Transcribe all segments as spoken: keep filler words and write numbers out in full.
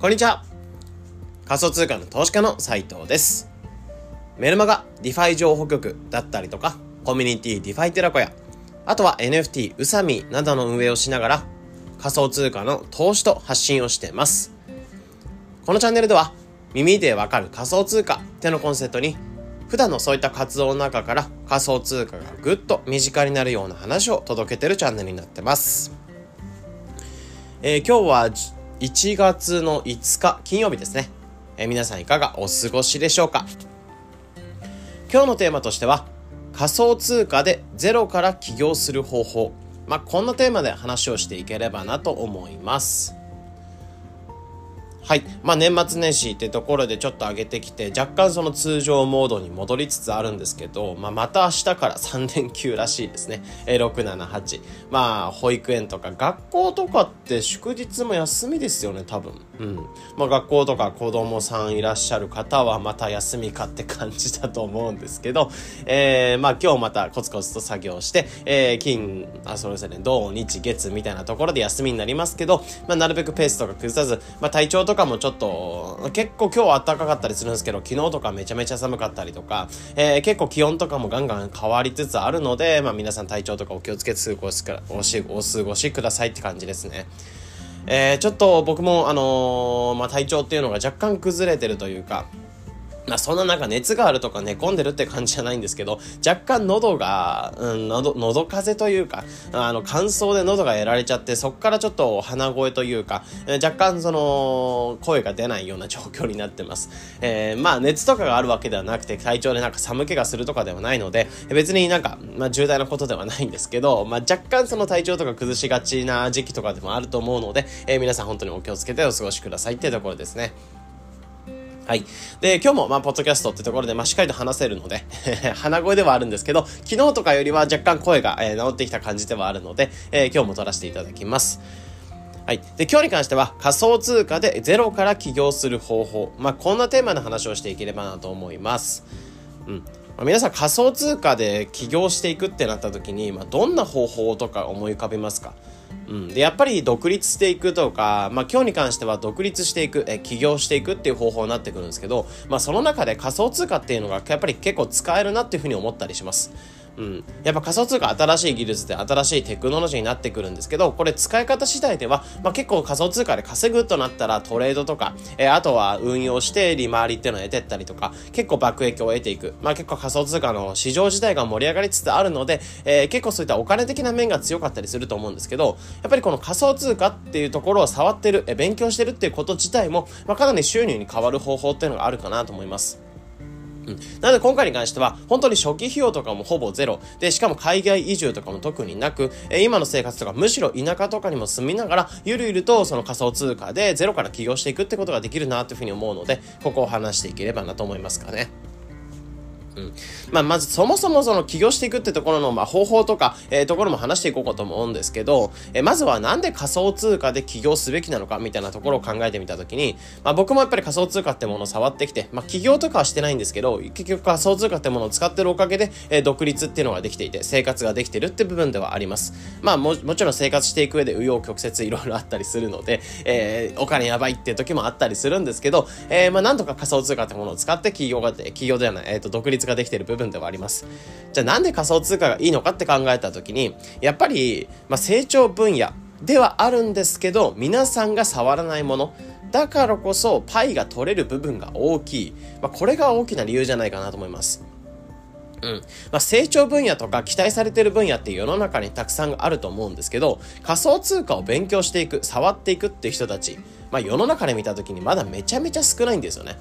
こんにちは。仮想通貨の投資家の斉藤です。メルマガディファイ情報局だったりとか、コミュニティディファイテラコや、あとは エヌエフティー ウサミなどの運営をしながら、仮想通貨の投資と発信をしています。このチャンネルでは、耳でわかる仮想通貨ってのコンセプトに、普段のそういった活動の中から仮想通貨がぐっと身近になるような話を届けているチャンネルになってます。えー、今日はいちがつのいつか金曜日ですね。えー、皆さんいかがお過ごしでしょうか。今日のテーマとしては、仮想通貨でゼロから起業する方法、まあ、こんなテーマで話をしていければなと思います。はい、まあ、年末年始ってところでちょっと上げてきて、若干その通常モードに戻りつつあるんですけど、まあ、また明日からさんれんきゅうらしいですね。ろく、しち、はち、まあ保育園とか学校とかって祝日も休みですよね、多分。うんまあ、学校とか子供さんいらっしゃる方はまた休みかって感じだと思うんですけど、えー、まあ今日またコツコツと作業して、えー、金あそうですね土日月みたいなところで休みになりますけど、まあ、なるべくペースとか崩さず、まあ、体調とかとかもちょっと結構今日は暖かかったりするんですけど、昨日とかめちゃめちゃ寒かったりとか、えー、結構気温とかもガンガン変わりつつあるので、まあ、皆さん体調とかお気をつけて過ごしくらおしお過ごしくださいって感じですね。えー、ちょっと僕も、あのーまあ、体調っていうのが若干崩れてるというか、まあ、そんな中熱があるとか寝込んでるって感じじゃないんですけど、若干喉が、うん、喉、喉風邪というか、あの乾燥で喉がやられちゃって、そっからちょっと鼻声というか、えー、若干その声が出ないような状況になってます。えー、まあ熱とかがあるわけではなくて、体調でなんか寒気がするとかではないので、別になんか、まあ、重大なことではないんですけど、まあ、若干その体調とか崩しがちな時期とかでもあると思うので、えー、皆さん本当にお気をつけてお過ごしくださいってところですね。はい。で、今日も、まあ、ポッドキャストってところで、まあ、しっかりと話せるので、鼻声ではあるんですけど、昨日とかよりは若干声が、えー、治ってきた感じではあるので、えー、今日も撮らせていただきます。はい。で、今日に関しては、仮想通貨でゼロから起業する方法。まあ、こんなテーマの話をしていければなと思います。うん。皆さん仮想通貨で起業していくってなった時に、まあ、どんな方法とか思い浮かびますか。うん、でやっぱり独立していくとか、まあ、今日に関しては独立していくえ起業していくっていう方法になってくるんですけど、まあ、その中で仮想通貨っていうのがやっぱり結構使えるなっていうふうに思ったりします。うん、やっぱ仮想通貨新しい技術で新しいテクノロジーになってくるんですけど、これ使い方次第では、まあ、結構仮想通貨で稼ぐとなったらトレードとか、えー、あとは運用して利回りっていうのを得てったりとか、結構爆益を得ていく、まあ、結構仮想通貨の市場自体が盛り上がりつつあるので、えー、結構そういったお金的な面が強かったりすると思うんですけど、やっぱりこの仮想通貨っていうところを触ってる、えー、勉強してるっていうこと自体も、まあ、かなり収入に変わる方法っていうのがあるかなと思います。なので今回に関しては本当に初期費用とかもほぼゼロで、しかも海外移住とかも特になく、え今の生活とかむしろ田舎とかにも住みながら、ゆるゆるとその仮想通貨でゼロから起業していくってことができるなというふうに思うので、ここを話していければなと思いますかね。うんまあ、まずそもそもその起業していくってところのまあ方法とか、えー、ところも話していこうかと思うんですけど、えー、まずはなんで仮想通貨で起業すべきなのかみたいなところを考えてみたときに、まあ、僕もやっぱり仮想通貨ってものを触ってきて、まあ、起業とかはしてないんですけど、結局仮想通貨ってものを使ってるおかげで、えー、独立っていうのができていて生活ができてるって部分ではあります。まあ、も, もちろん生活していく上で紆余曲折いろいろあったりするので、えー、お金やばいっていう時もあったりするんですけど、えー、まあなんとか仮想通貨ってものを使って起業が起業ではない、えー、と独立ができている部分ではあります。じゃあなんで仮想通貨がいいのかって考えた時に、やっぱり、まあ、成長分野ではあるんですけど、皆さんが触らないものだからこそパイが取れる部分が大きい、まあ、これが大きな理由じゃないかなと思います。うんまあ、成長分野とか期待されている分野って世の中にたくさんあると思うんですけど、仮想通貨を勉強していく、触っていくって人たち、まあ、世の中で見た時にまだめちゃめちゃ少ないんですよね。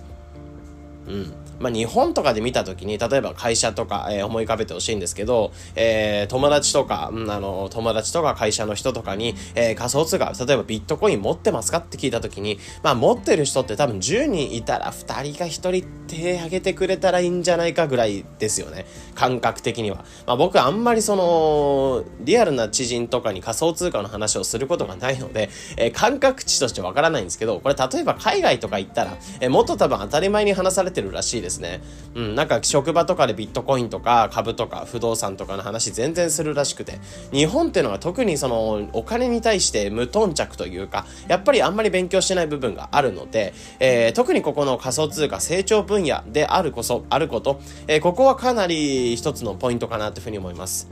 うんまあ、日本とかで見たときに、例えば会社とか、えー、思い浮かべてほしいんですけど、えー、友達とか、うん、あの友達とか会社の人とかに、えー、仮想通貨、例えばビットコイン持ってますかって聞いたときに、まあ、持ってる人って多分じゅうにんいたらふたりかひとり手挙げてくれたらいいんじゃないかぐらいですよね、感覚的には。まあ、僕あんまりそのリアルな知人とかに仮想通貨の話をすることがないので、えー、感覚値としてわからないんですけど、これ例えば海外とか行ったら、えー、もっと多分当たり前に話されててるらしいですね。うん、なんか職場とかでビットコインとか株とか不動産とかの話全然するらしくて、日本ってのは特にそのお金に対して無頓着というか、やっぱりあんまり勉強してない部分があるので、えー、特にここの仮想通貨成長分野であるこそ、あること、えー、ここはかなり一つのポイントかなというふうに思います。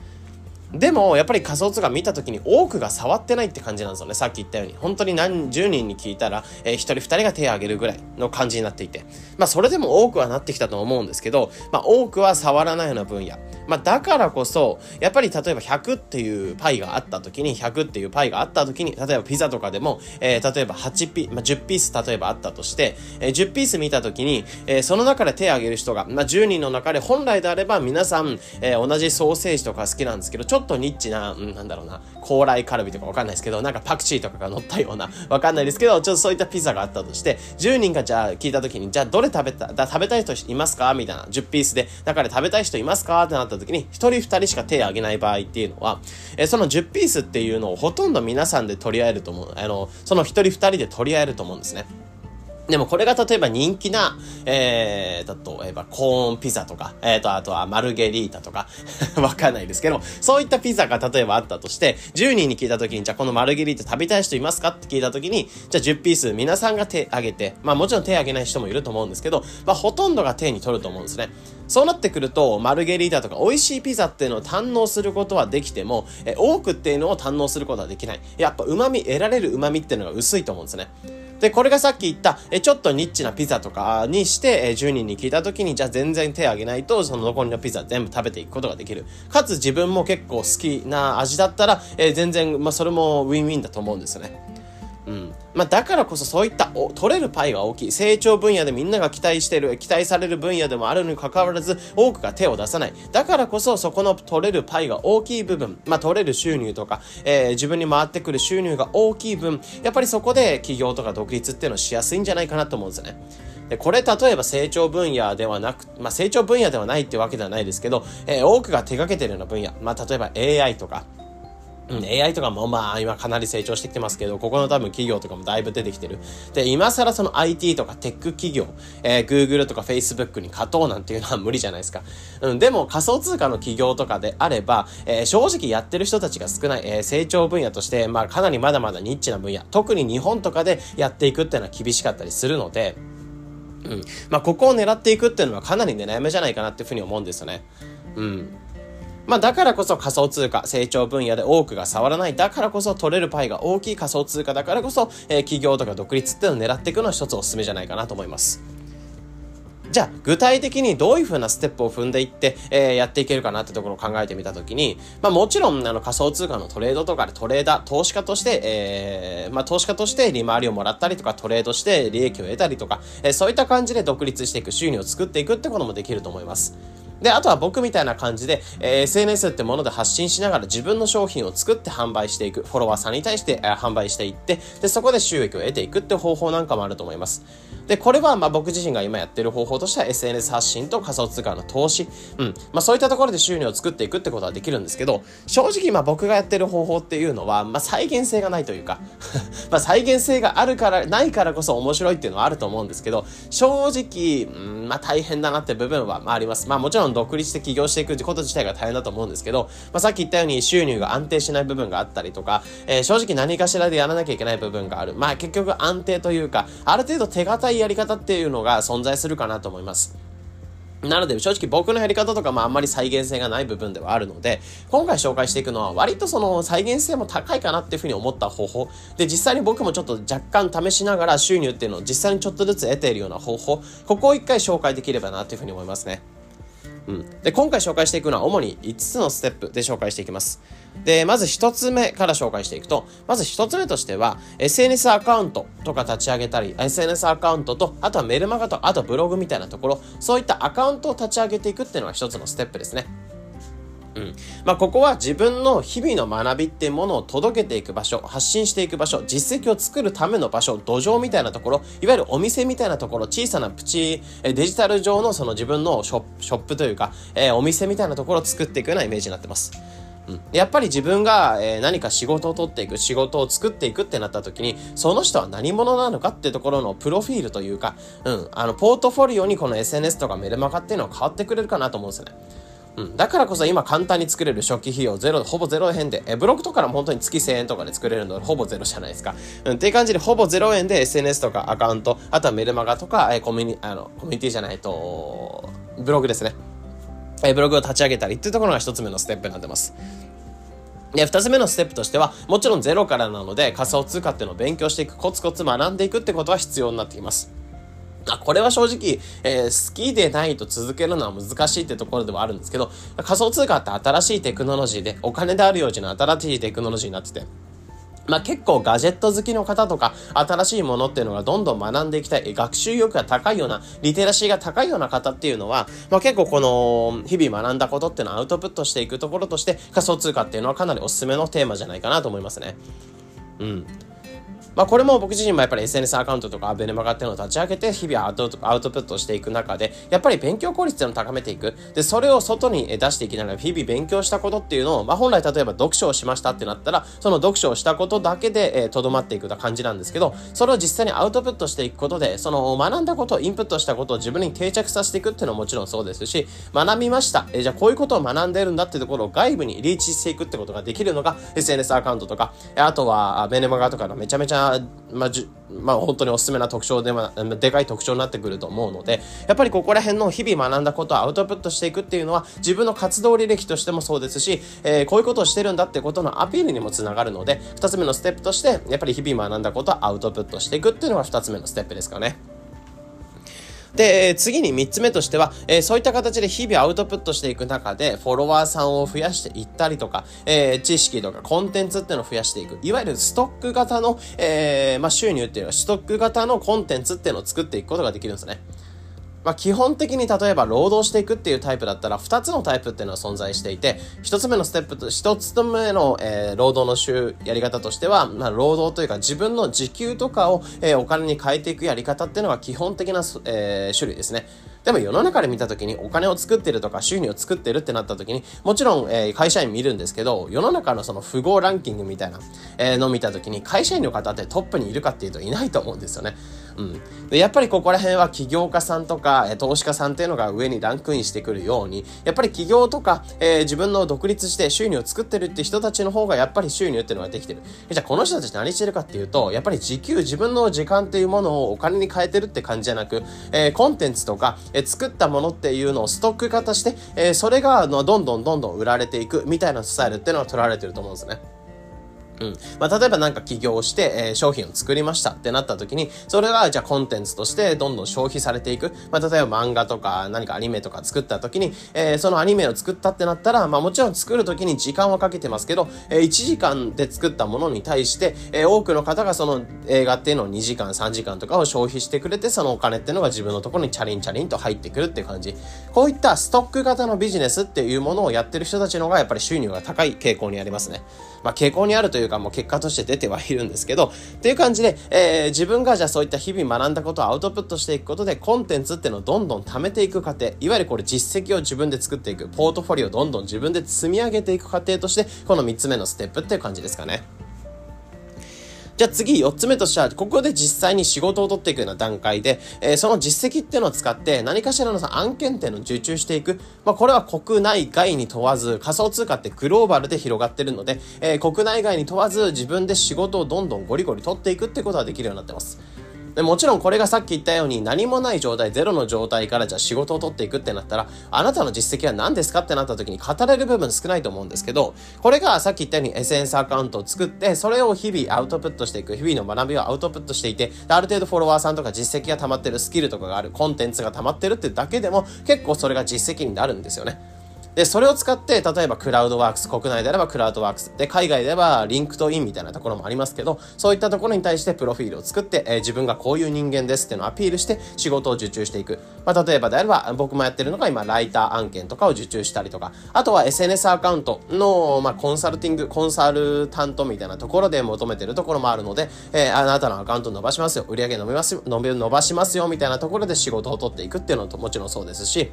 でもやっぱり仮想通貨見た時に多くが触ってないって感じなんですよね。さっき言ったように本当に何十人に聞いたら、えー、一人二人が手を挙げるぐらいの感じになっていて、まあそれでも多くはなってきたと思うんですけど、まあ多くは触らないような分野、まあだからこそやっぱり例えばひゃくっていうパイがあった時にひゃくっていうパイがあった時に、例えばピザとかでも、えー、例えば8ピ、まあ、じゅうピース例えばあったとして、えー、じゅうピース見た時に、えー、その中で手を挙げる人が、まあじゅうにんの中で本来であれば皆さん、えー、同じソーセージとか好きなんですけど、ちょっとちょっとニッチな、うん、なんだろうな、高麗カルビとかわかんないですけど、なんかパクチーとかが乗ったような、わかんないですけど、ちょっとそういったピザがあったとして、じゅうにんがじゃあ聞いたときに、じゃあどれ食べた、だ食べたい人いますかみたいな、じゅうピースで、だから食べたい人いますかってなったときに、ひとりふたりしか手を挙げない場合っていうのは、えー、そのじゅうピースっていうのをほとんど皆さんで取り合えると思う、あの、そのひとりふたりで取り合えると思うんですね。でもこれが例えば人気な、えー、例えばコーンピザとか、えーと、あとはマルゲリータとか、わかんないですけど、そういったピザが例えばあったとして、じゅうにんに聞いたときに、じゃあこのマルゲリータ食べたい人いますかって聞いたときに、じゃあじゅうピース皆さんが手挙げて、まあもちろん手挙げない人もいると思うんですけど、まあほとんどが手に取ると思うんですね。そうなってくると、マルゲリータとか美味しいピザっていうのを堪能することはできても、え多くっていうのを堪能することはできない。やっぱ旨味、得られる旨味っていうのが薄いと思うんですね。で、これがさっき言った、えちょっとニッチなピザとかにして、えじゅうにんに聞いたときに、じゃあ全然手を挙げないと、その残りのピザ全部食べていくことができる。かつ自分も結構好きな味だったら、え全然、まあ、それもウィンウィンだと思うんですよね。うん。まあ、だからこそそういった取れるパイが大きい、成長分野でみんなが期待してる、期待される分野でもあるにかかわらず多くが手を出さない。だからこそそこの取れるパイが大きい部分、まあ、取れる収入とか、えー、自分に回ってくる収入が大きい分、やっぱりそこで起業とか独立っていうのをしやすいんじゃないかなと思うんですよね。で、これ例えば成長分野ではなく、まあ、成長分野ではないってわけではないですけど、えー、多くが手掛けてるような分野、まあ、例えば エーアイ とか、うん、エーアイ とかもまあ今かなり成長してきてますけど、ここの多分企業とかもだいぶ出てきてる。で、今更その アイティー とかテック企業、えー、Google とか Facebook に勝とうなんていうのは無理じゃないですか。うん、でも仮想通貨の企業とかであれば、えー、正直やってる人たちが少ない、えー、成長分野として、まあかなりまだまだニッチな分野、特に日本とかでやっていくっていうのは厳しかったりするので、うん、まあここを狙っていくっていうのはかなり狙い目じゃないかなっていうふうに思うんですよね。うん。まあだからこそ仮想通貨、成長分野で多くが触らない。だからこそ取れるパイが大きい仮想通貨だからこそ、えー、企業とか独立っていうのを狙っていくのは一つおすすめじゃないかなと思います。じゃあ具体的にどういう風なステップを踏んでいって、えー、やっていけるかなってところを考えてみたときに、まあもちろんあの仮想通貨のトレードとかでトレーダー、投資家として、えー、まあ投資家として利回りをもらったりとかトレードして利益を得たりとか、えー、そういった感じで独立していく、収入を作っていくってこともできると思います。で、あとは僕みたいな感じで、えー、エスエヌエス ってもので発信しながら自分の商品を作って販売していく、フォロワーさんに対して、えー、販売していって、で、そこで収益を得ていくって方法なんかもあると思います。で、これは、まあ、僕自身が今やってる方法としては エスエヌエス 発信と仮想通貨の投資、うん。まあ、そういったところで収入を作っていくってことはできるんですけど、正直今僕がやってる方法っていうのは、まあ、再現性がないというか、まあ、再現性があるから、ないからこそ面白いっていうのはあると思うんですけど、正直、うん、まあ、大変だなって部分は、まあ、あります。まあ、もちろん独立して起業していくこと自体が大変だと思うんですけど、まあ、さっき言ったように収入が安定しない部分があったりとか、えー、正直何かしらでやらなきゃいけない部分がある。まあ結局安定というか、ある程度手堅いやり方っていうのが存在するかなと思います。なので正直僕のやり方とかもあんまり再現性がない部分ではあるので、今回紹介していくのは割とその再現性も高いかなっていうふうに思った方法で、実際に僕もちょっと若干試しながら収入っていうのを実際にちょっとずつ得ているような方法、ここを一回紹介できればなというふうに思いますね。うん、で、今回紹介していくのは主にいつつのステップで紹介していきます。で、まずひとつめから紹介していくと、まずひとつめとしては エスエヌエス アカウントとか立ち上げたり、エスエヌエス アカウントと、あとはメルマガと、あとブログみたいなところ、そういったアカウントを立ち上げていくっていうのがひとつのステップですね。うん、まあここは自分の日々の学びっていうものを届けていく場所、発信していく場所、実績を作るための場所、土壌みたいなところ、いわゆるお店みたいなところ、小さなプチデジタル上のその自分のショップ、ショップというか、えー、お店みたいなところを作っていくようなイメージになってます。うん、やっぱり自分が、えー、何か仕事を取っていく、仕事を作っていくってなった時に、その人は何者なのかってところのプロフィールというか、うん、あのポートフォリオにこの エスエヌエス とかメルマガっていうのは変わってくれるかなと思うんですよね。うん、だからこそ今簡単に作れる初期費用ゼロ、ほぼゼロえんで、えブログとかも本当に月せんえんとかで作れるのでほぼゼロじゃないですか、うん、っていう感じでほぼゼロえんで エスエヌエス とかアカウント、あとはメルマガとか、えー、コミュニ、あの、コミュニティじゃないとブログですね、えー、ブログを立ち上げたりっていうところが一つ目のステップになってます。で、二つ目のステップとしては、もちろんゼロからなので仮想通貨っていうのを勉強していく、コツコツ学んでいくってことは必要になってきます。あ、これは正直、えー、好きでないと続けるのは難しいってところではあるんですけど、仮想通貨って新しいテクノロジーで、お金であるような新しいテクノロジーになってて、まあ結構ガジェット好きの方とか、新しいものっていうのがどんどん学んでいきたい、学習意欲が高いような、リテラシーが高いような方っていうのは、まあ結構この日々学んだことっていうのをアウトプットしていくところとして、仮想通貨っていうのはかなりおすすめのテーマじゃないかなと思いますね。うん。まあこれも僕自身もやっぱり エスエヌエス アカウントとかメルマガっていうのを立ち上げて日々アウトプットしていく中で、やっぱり勉強効率っていうのを高めていく。で、それを外に出していきながら日々勉強したことっていうのを、まあ本来例えば読書をしましたってなったら、その読書をしたことだけでとどまっていく感じなんですけど、それを実際にアウトプットしていくことで、その学んだことをインプットしたことを自分に定着させていくっていうのはもちろんそうですし、学びました。え、じゃあこういうことを学んでるんだってところを外部にリーチしていくってことができるのが エスエヌエス アカウントとか、あとはメルマガとかのめちゃめちゃまあ、じまあ本当におすすめな特徴で、まあ、でかい特徴になってくると思うので、やっぱりここら辺の日々学んだことをアウトプットしていくっていうのは自分の活動履歴としてもそうですし、えー、こういうことをしてるんだってことのアピールにもつながるので、ふたつめのステップとしてやっぱり日々学んだことをアウトプットしていくっていうのがふたつめのステップですかね。で、次にみっつめとしては、えー、そういった形で日々アウトプットしていく中で、フォロワーさんを増やしていったりとか、えー、知識とかコンテンツっていうのを増やしていく。いわゆるストック型の、えー、まあ、収入っていうのは、ストック型のコンテンツっていうのを作っていくことができるんですね。まあ、基本的に例えば労働していくっていうタイプだったらふたつのタイプっていうのは存在していて、ひとつめのステップとひとつめの、えー、労働の週やり方としては、まあ、労働というか自分の時給とかを、えー、お金に変えていくやり方っていうのが基本的な、えー、種類ですね。でも世の中で見たときにお金を作ってるとか収入を作ってるってなったときに、もちろん、えー、会社員見るんですけど、世の中のその富豪ランキングみたいな、えー、のを見たときに会社員の方ってトップにいるかっていうといないと思うんですよね。うん。で、やっぱりここら辺は起業家さんとか、えー、投資家さんっていうのが上にランクインしてくるように、やっぱり起業とか、えー、自分の独立して収入を作ってるって人たちの方がやっぱり収入っていうのができてる。じゃあこの人たち何してるかっていうと、やっぱり時給、自分の時間っていうものをお金に変えてるって感じじゃなく、えー、コンテンツとか、作ったものっていうのをストック型して、えー、それがどんどんどんどん売られていくみたいなスタイルっていうのが取られてると思うんですね。うん。まあ、例えばなんか起業して、えー、商品を作りましたってなった時に、それがじゃあコンテンツとしてどんどん消費されていく。まあ、例えば漫画とか何かアニメとか作った時に、えー、そのアニメを作ったってなったら、まあ、もちろん作る時に時間はかけてますけど、えー、いちじかんで作ったものに対して、えー、多くの方がその映画っていうのをにじかん、さんじかんとかを消費してくれて、そのお金っていうのが自分のところにチャリンチャリンと入ってくるっていう感じ。こういったストック型のビジネスっていうものをやってる人たちの方がやっぱり収入が高い傾向にありますね。まあ、傾向にあるというかもう結果として出てはいるんですけど、っていう感じで、えー、自分がじゃあそういった日々学んだことをアウトプットしていくことで、コンテンツっていうのをどんどん貯めていく過程、いわゆるこれ実績を自分で作っていく、ポートフォリオをどんどん自分で積み上げていく過程として、このみっつめのステップっていう感じですかね。じゃあ次よっつめとしては、ここで実際に仕事を取っていくような段階で、えー、その実績っていうのを使って何かしらの案件っていうのを受注していく。まあこれは国内外に問わず、仮想通貨ってグローバルで広がってるので、えー、国内外に問わず自分で仕事をどんどんゴリゴリ取っていくってことができるようになってます。でもちろんこれがさっき言ったように何もない状態、ゼロの状態からじゃあ仕事を取っていくってなったら、あなたの実績は何ですかってなった時に語れる部分少ないと思うんですけど、これがさっき言ったように エスエヌエス アカウントを作って、それを日々アウトプットしていく、日々の学びをアウトプットしていて、ある程度フォロワーさんとか実績が溜まってる、スキルとかがある、コンテンツが溜まってるってだけでも結構それが実績になるんですよね。で、それを使って、例えばクラウドワークス、国内であればクラウドワークス、で、海外であればリンクトインみたいなところもありますけど、そういったところに対してプロフィールを作って、えー、自分がこういう人間ですっていうのをアピールして仕事を受注していく。まあ、例えばであれば、僕もやってるのが今、ライター案件とかを受注したりとか、あとは エスエヌエス アカウントの、まあ、コンサルティング、コンサルタントみたいなところで求めてるところもあるので、えー、あなたのアカウント伸ばしますよ、売り上げ伸びますよ、伸び、伸ばしますよみたいなところで仕事を取っていくっていうのももちろんそうですし、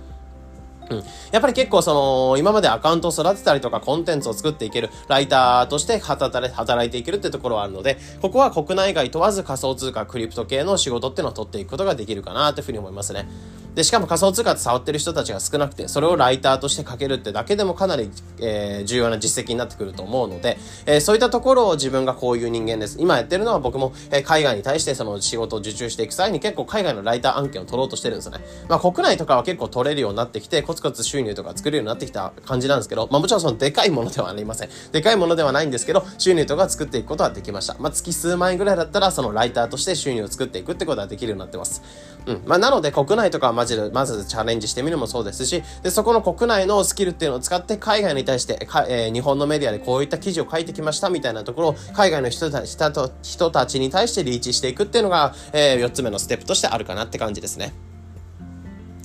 うん、やっぱり結構その今までアカウントを育てたりとかコンテンツを作っていけるライターとして働いていけるってところはあるので、ここは国内外問わず仮想通貨クリプト系の仕事っていうのを取っていくことができるかなというふうに思いますね。でしかも仮想通貨って触ってる人たちが少なくて、それをライターとして書けるってだけでもかなり、えー、重要な実績になってくると思うので、えー、そういったところを自分がこういう人間です。今やってるのは僕も、えー、海外に対してその仕事を受注していく際に結構海外のライター案件を取ろうとしてるんですね。まあ国内とかは結構取れるようになってきてコツコツ収入とか作れるようになってきた感じなんですけど、まあもちろんそのでかいものではありません。でかいものではないんですけど、収入とか作っていくことはできました。まあ月数万円ぐらいだったらそのライターとして収入を作っていくってことはできるようになってます。うん。まあなので国内とかはまずチャレンジしてみるもそうですし、でそこの国内のスキルっていうのを使って海外に対して、えー、日本のメディアでこういった記事を書いてきましたみたいなところを海外の人たち、人たちに対してリーチしていくっていうのが、えー、よっつめのステップとしてあるかなって感じですね。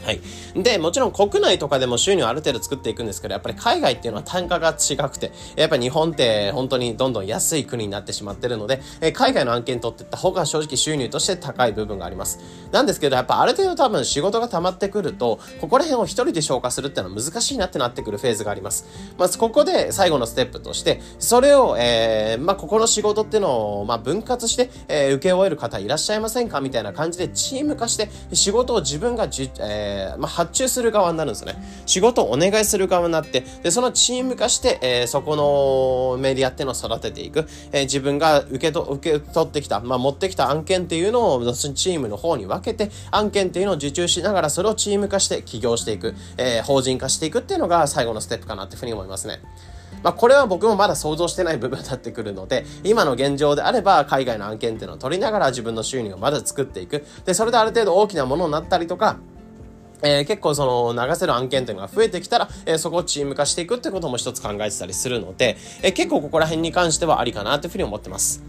はい。で、もちろん国内とかでも収入ある程度作っていくんですけど、やっぱり海外っていうのは単価が違くて、やっぱり日本って本当にどんどん安い国になってしまってるので、え海外の案件取っていった方が正直収入として高い部分があります。なんですけど、やっぱある程度多分仕事が溜まってくると、ここら辺を一人で消化するっていうのは難しいなってなってくるフェーズがあります。まずここで最後のステップとして、それを、えー、まあ、ここの仕事っていうのを、まあ、分割して、えー、受け終える方いらっしゃいませんかみたいな感じでチーム化して、仕事を自分がじゅ、えーまあ、発注する側になるんですよね。仕事をお願いする側になって、で、そのチーム化して、えー、そこのメディアっていうのを育てていく。えー、自分が受けと、受け取ってきた、まあ、持ってきた案件っていうのを、チームの方に分けて、案件っていうのを受注しながら、それをチーム化して起業していく、えー、法人化していくっていうのが最後のステップかなっていうふうに思いますね。まあこれは僕もまだ想像してない部分になってくるので、今の現状であれば海外の案件っていうのを取りながら自分の収入をまだ作っていく。で、それである程度大きなものになったりとか、えー、結構その流せる案件というのが増えてきたら、えー、そこをチーム化していくってことも一つ考えてたりするので、えー、結構ここら辺に関してはありかなというふうに思ってます。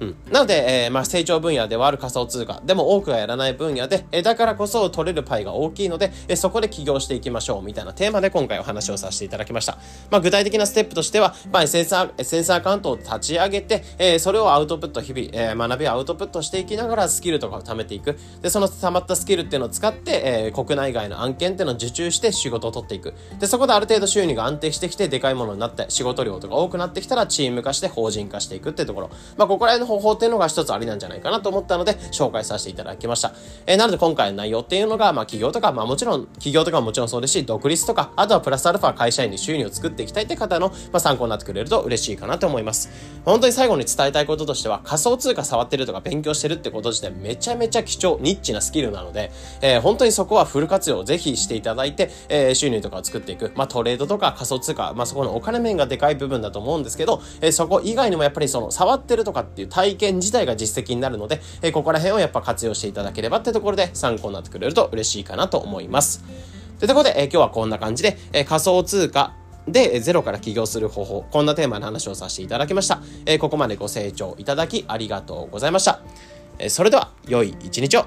うん、なので、えー、まあ成長分野ではある仮想通貨でも多くはやらない分野で、えー、だからこそ取れるパイが大きいので、えー、そこで起業していきましょうみたいなテーマで今回お話をさせていただきました。まあ具体的なステップとしては、まあ、エスエヌエス アカウントを立ち上げて、えー、それをアウトプット日々、えー、学びをアウトプットしていきながらスキルとかを貯めていく。でその貯まったスキルっていうのを使って、えー、国内外の案件っていうのを受注して仕事を取っていく。でそこである程度収入が安定してきてでかいものになって仕事量とか多くなってきたらチーム化して法人化していくってところ。まあここら辺の方法っていうのが一つありなんじゃないかなと思ったので紹介させていただきました。えー、なので今回の内容っていうのが、まあ企業とか、まあもちろん、企業とかももちろんそうですし、独立とか、あとはプラスアルファ会社員に収入を作っていきたいって方の、まあ、参考になってくれると嬉しいかなと思います。本当に最後に伝えたいこととしては、仮想通貨触ってるとか勉強してるってこと自体めちゃめちゃ貴重、ニッチなスキルなので、えー、本当にそこはフル活用をぜひしていただいて、えー、収入とかを作っていく。まあトレードとか仮想通貨、まあそこのお金面がでかい部分だと思うんですけど、えー、そこ以外にもやっぱりその触ってるとかっていう体験自体が実績になるので、えー、ここら辺をやっぱ活用していただければってところで参考になってくれると嬉しいかなと思います。というところで、えー、今日はこんな感じで、えー、仮想通貨でゼロから起業する方法、こんなテーマの話をさせていただきました。えー、ここまでご清聴いただきありがとうございました。えー、それでは良い一日を。